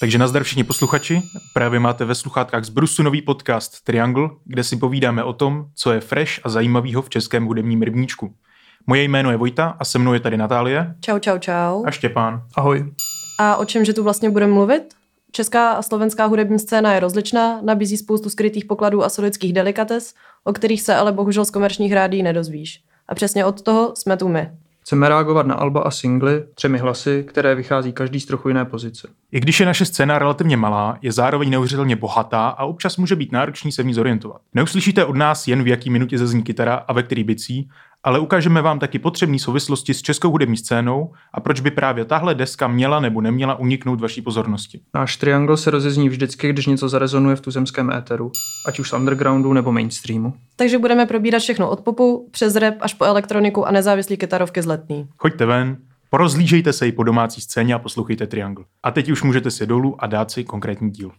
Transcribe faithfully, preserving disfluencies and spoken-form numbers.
Takže nazdar všichni posluchači, právě máte ve sluchátkách z Brusu nový podcast Triangl, kde si povídáme o tom, co je fresh a zajímavého v českém hudebním rybníčku. Moje jméno je Vojta a se mnou je tady Natálie. Čau, čau, čau. A Štěpán. Ahoj. A o čem, že tu vlastně budeme mluvit? Česká a slovenská hudební scéna je rozličná, nabízí spoustu skrytých pokladů a sorických delikates, o kterých se ale bohužel z komerčních rádií nedozvíš. A přesně od toho jsme tu my. Chceme reagovat na alba a singly třemi hlasy, které vychází každý z trochu jiné pozice. I když je naše scéna relativně malá, je zároveň neuvěřitelně bohatá a občas může být náročný se v ní zorientovat. Neuslyšíte od nás jen v jaký minutě zazní kytara a ve který bicí, ale ukážeme vám taky potřebné souvislosti s českou hudební scénou a proč by právě tahle deska měla nebo neměla uniknout vaší pozornosti. Náš Triangl se rozezní vždycky, když něco zarezonuje v tuzemském éteru, ať už z undergroundu nebo mainstreamu. Takže budeme probírat všechno od popu, přes rap až po elektroniku a nezávislý kytarovky z letní. Choďte ven, porozlížejte se i po domácí scéně a poslouchejte Triangl. A teď už můžete si dolů a dát si konkrétní díl.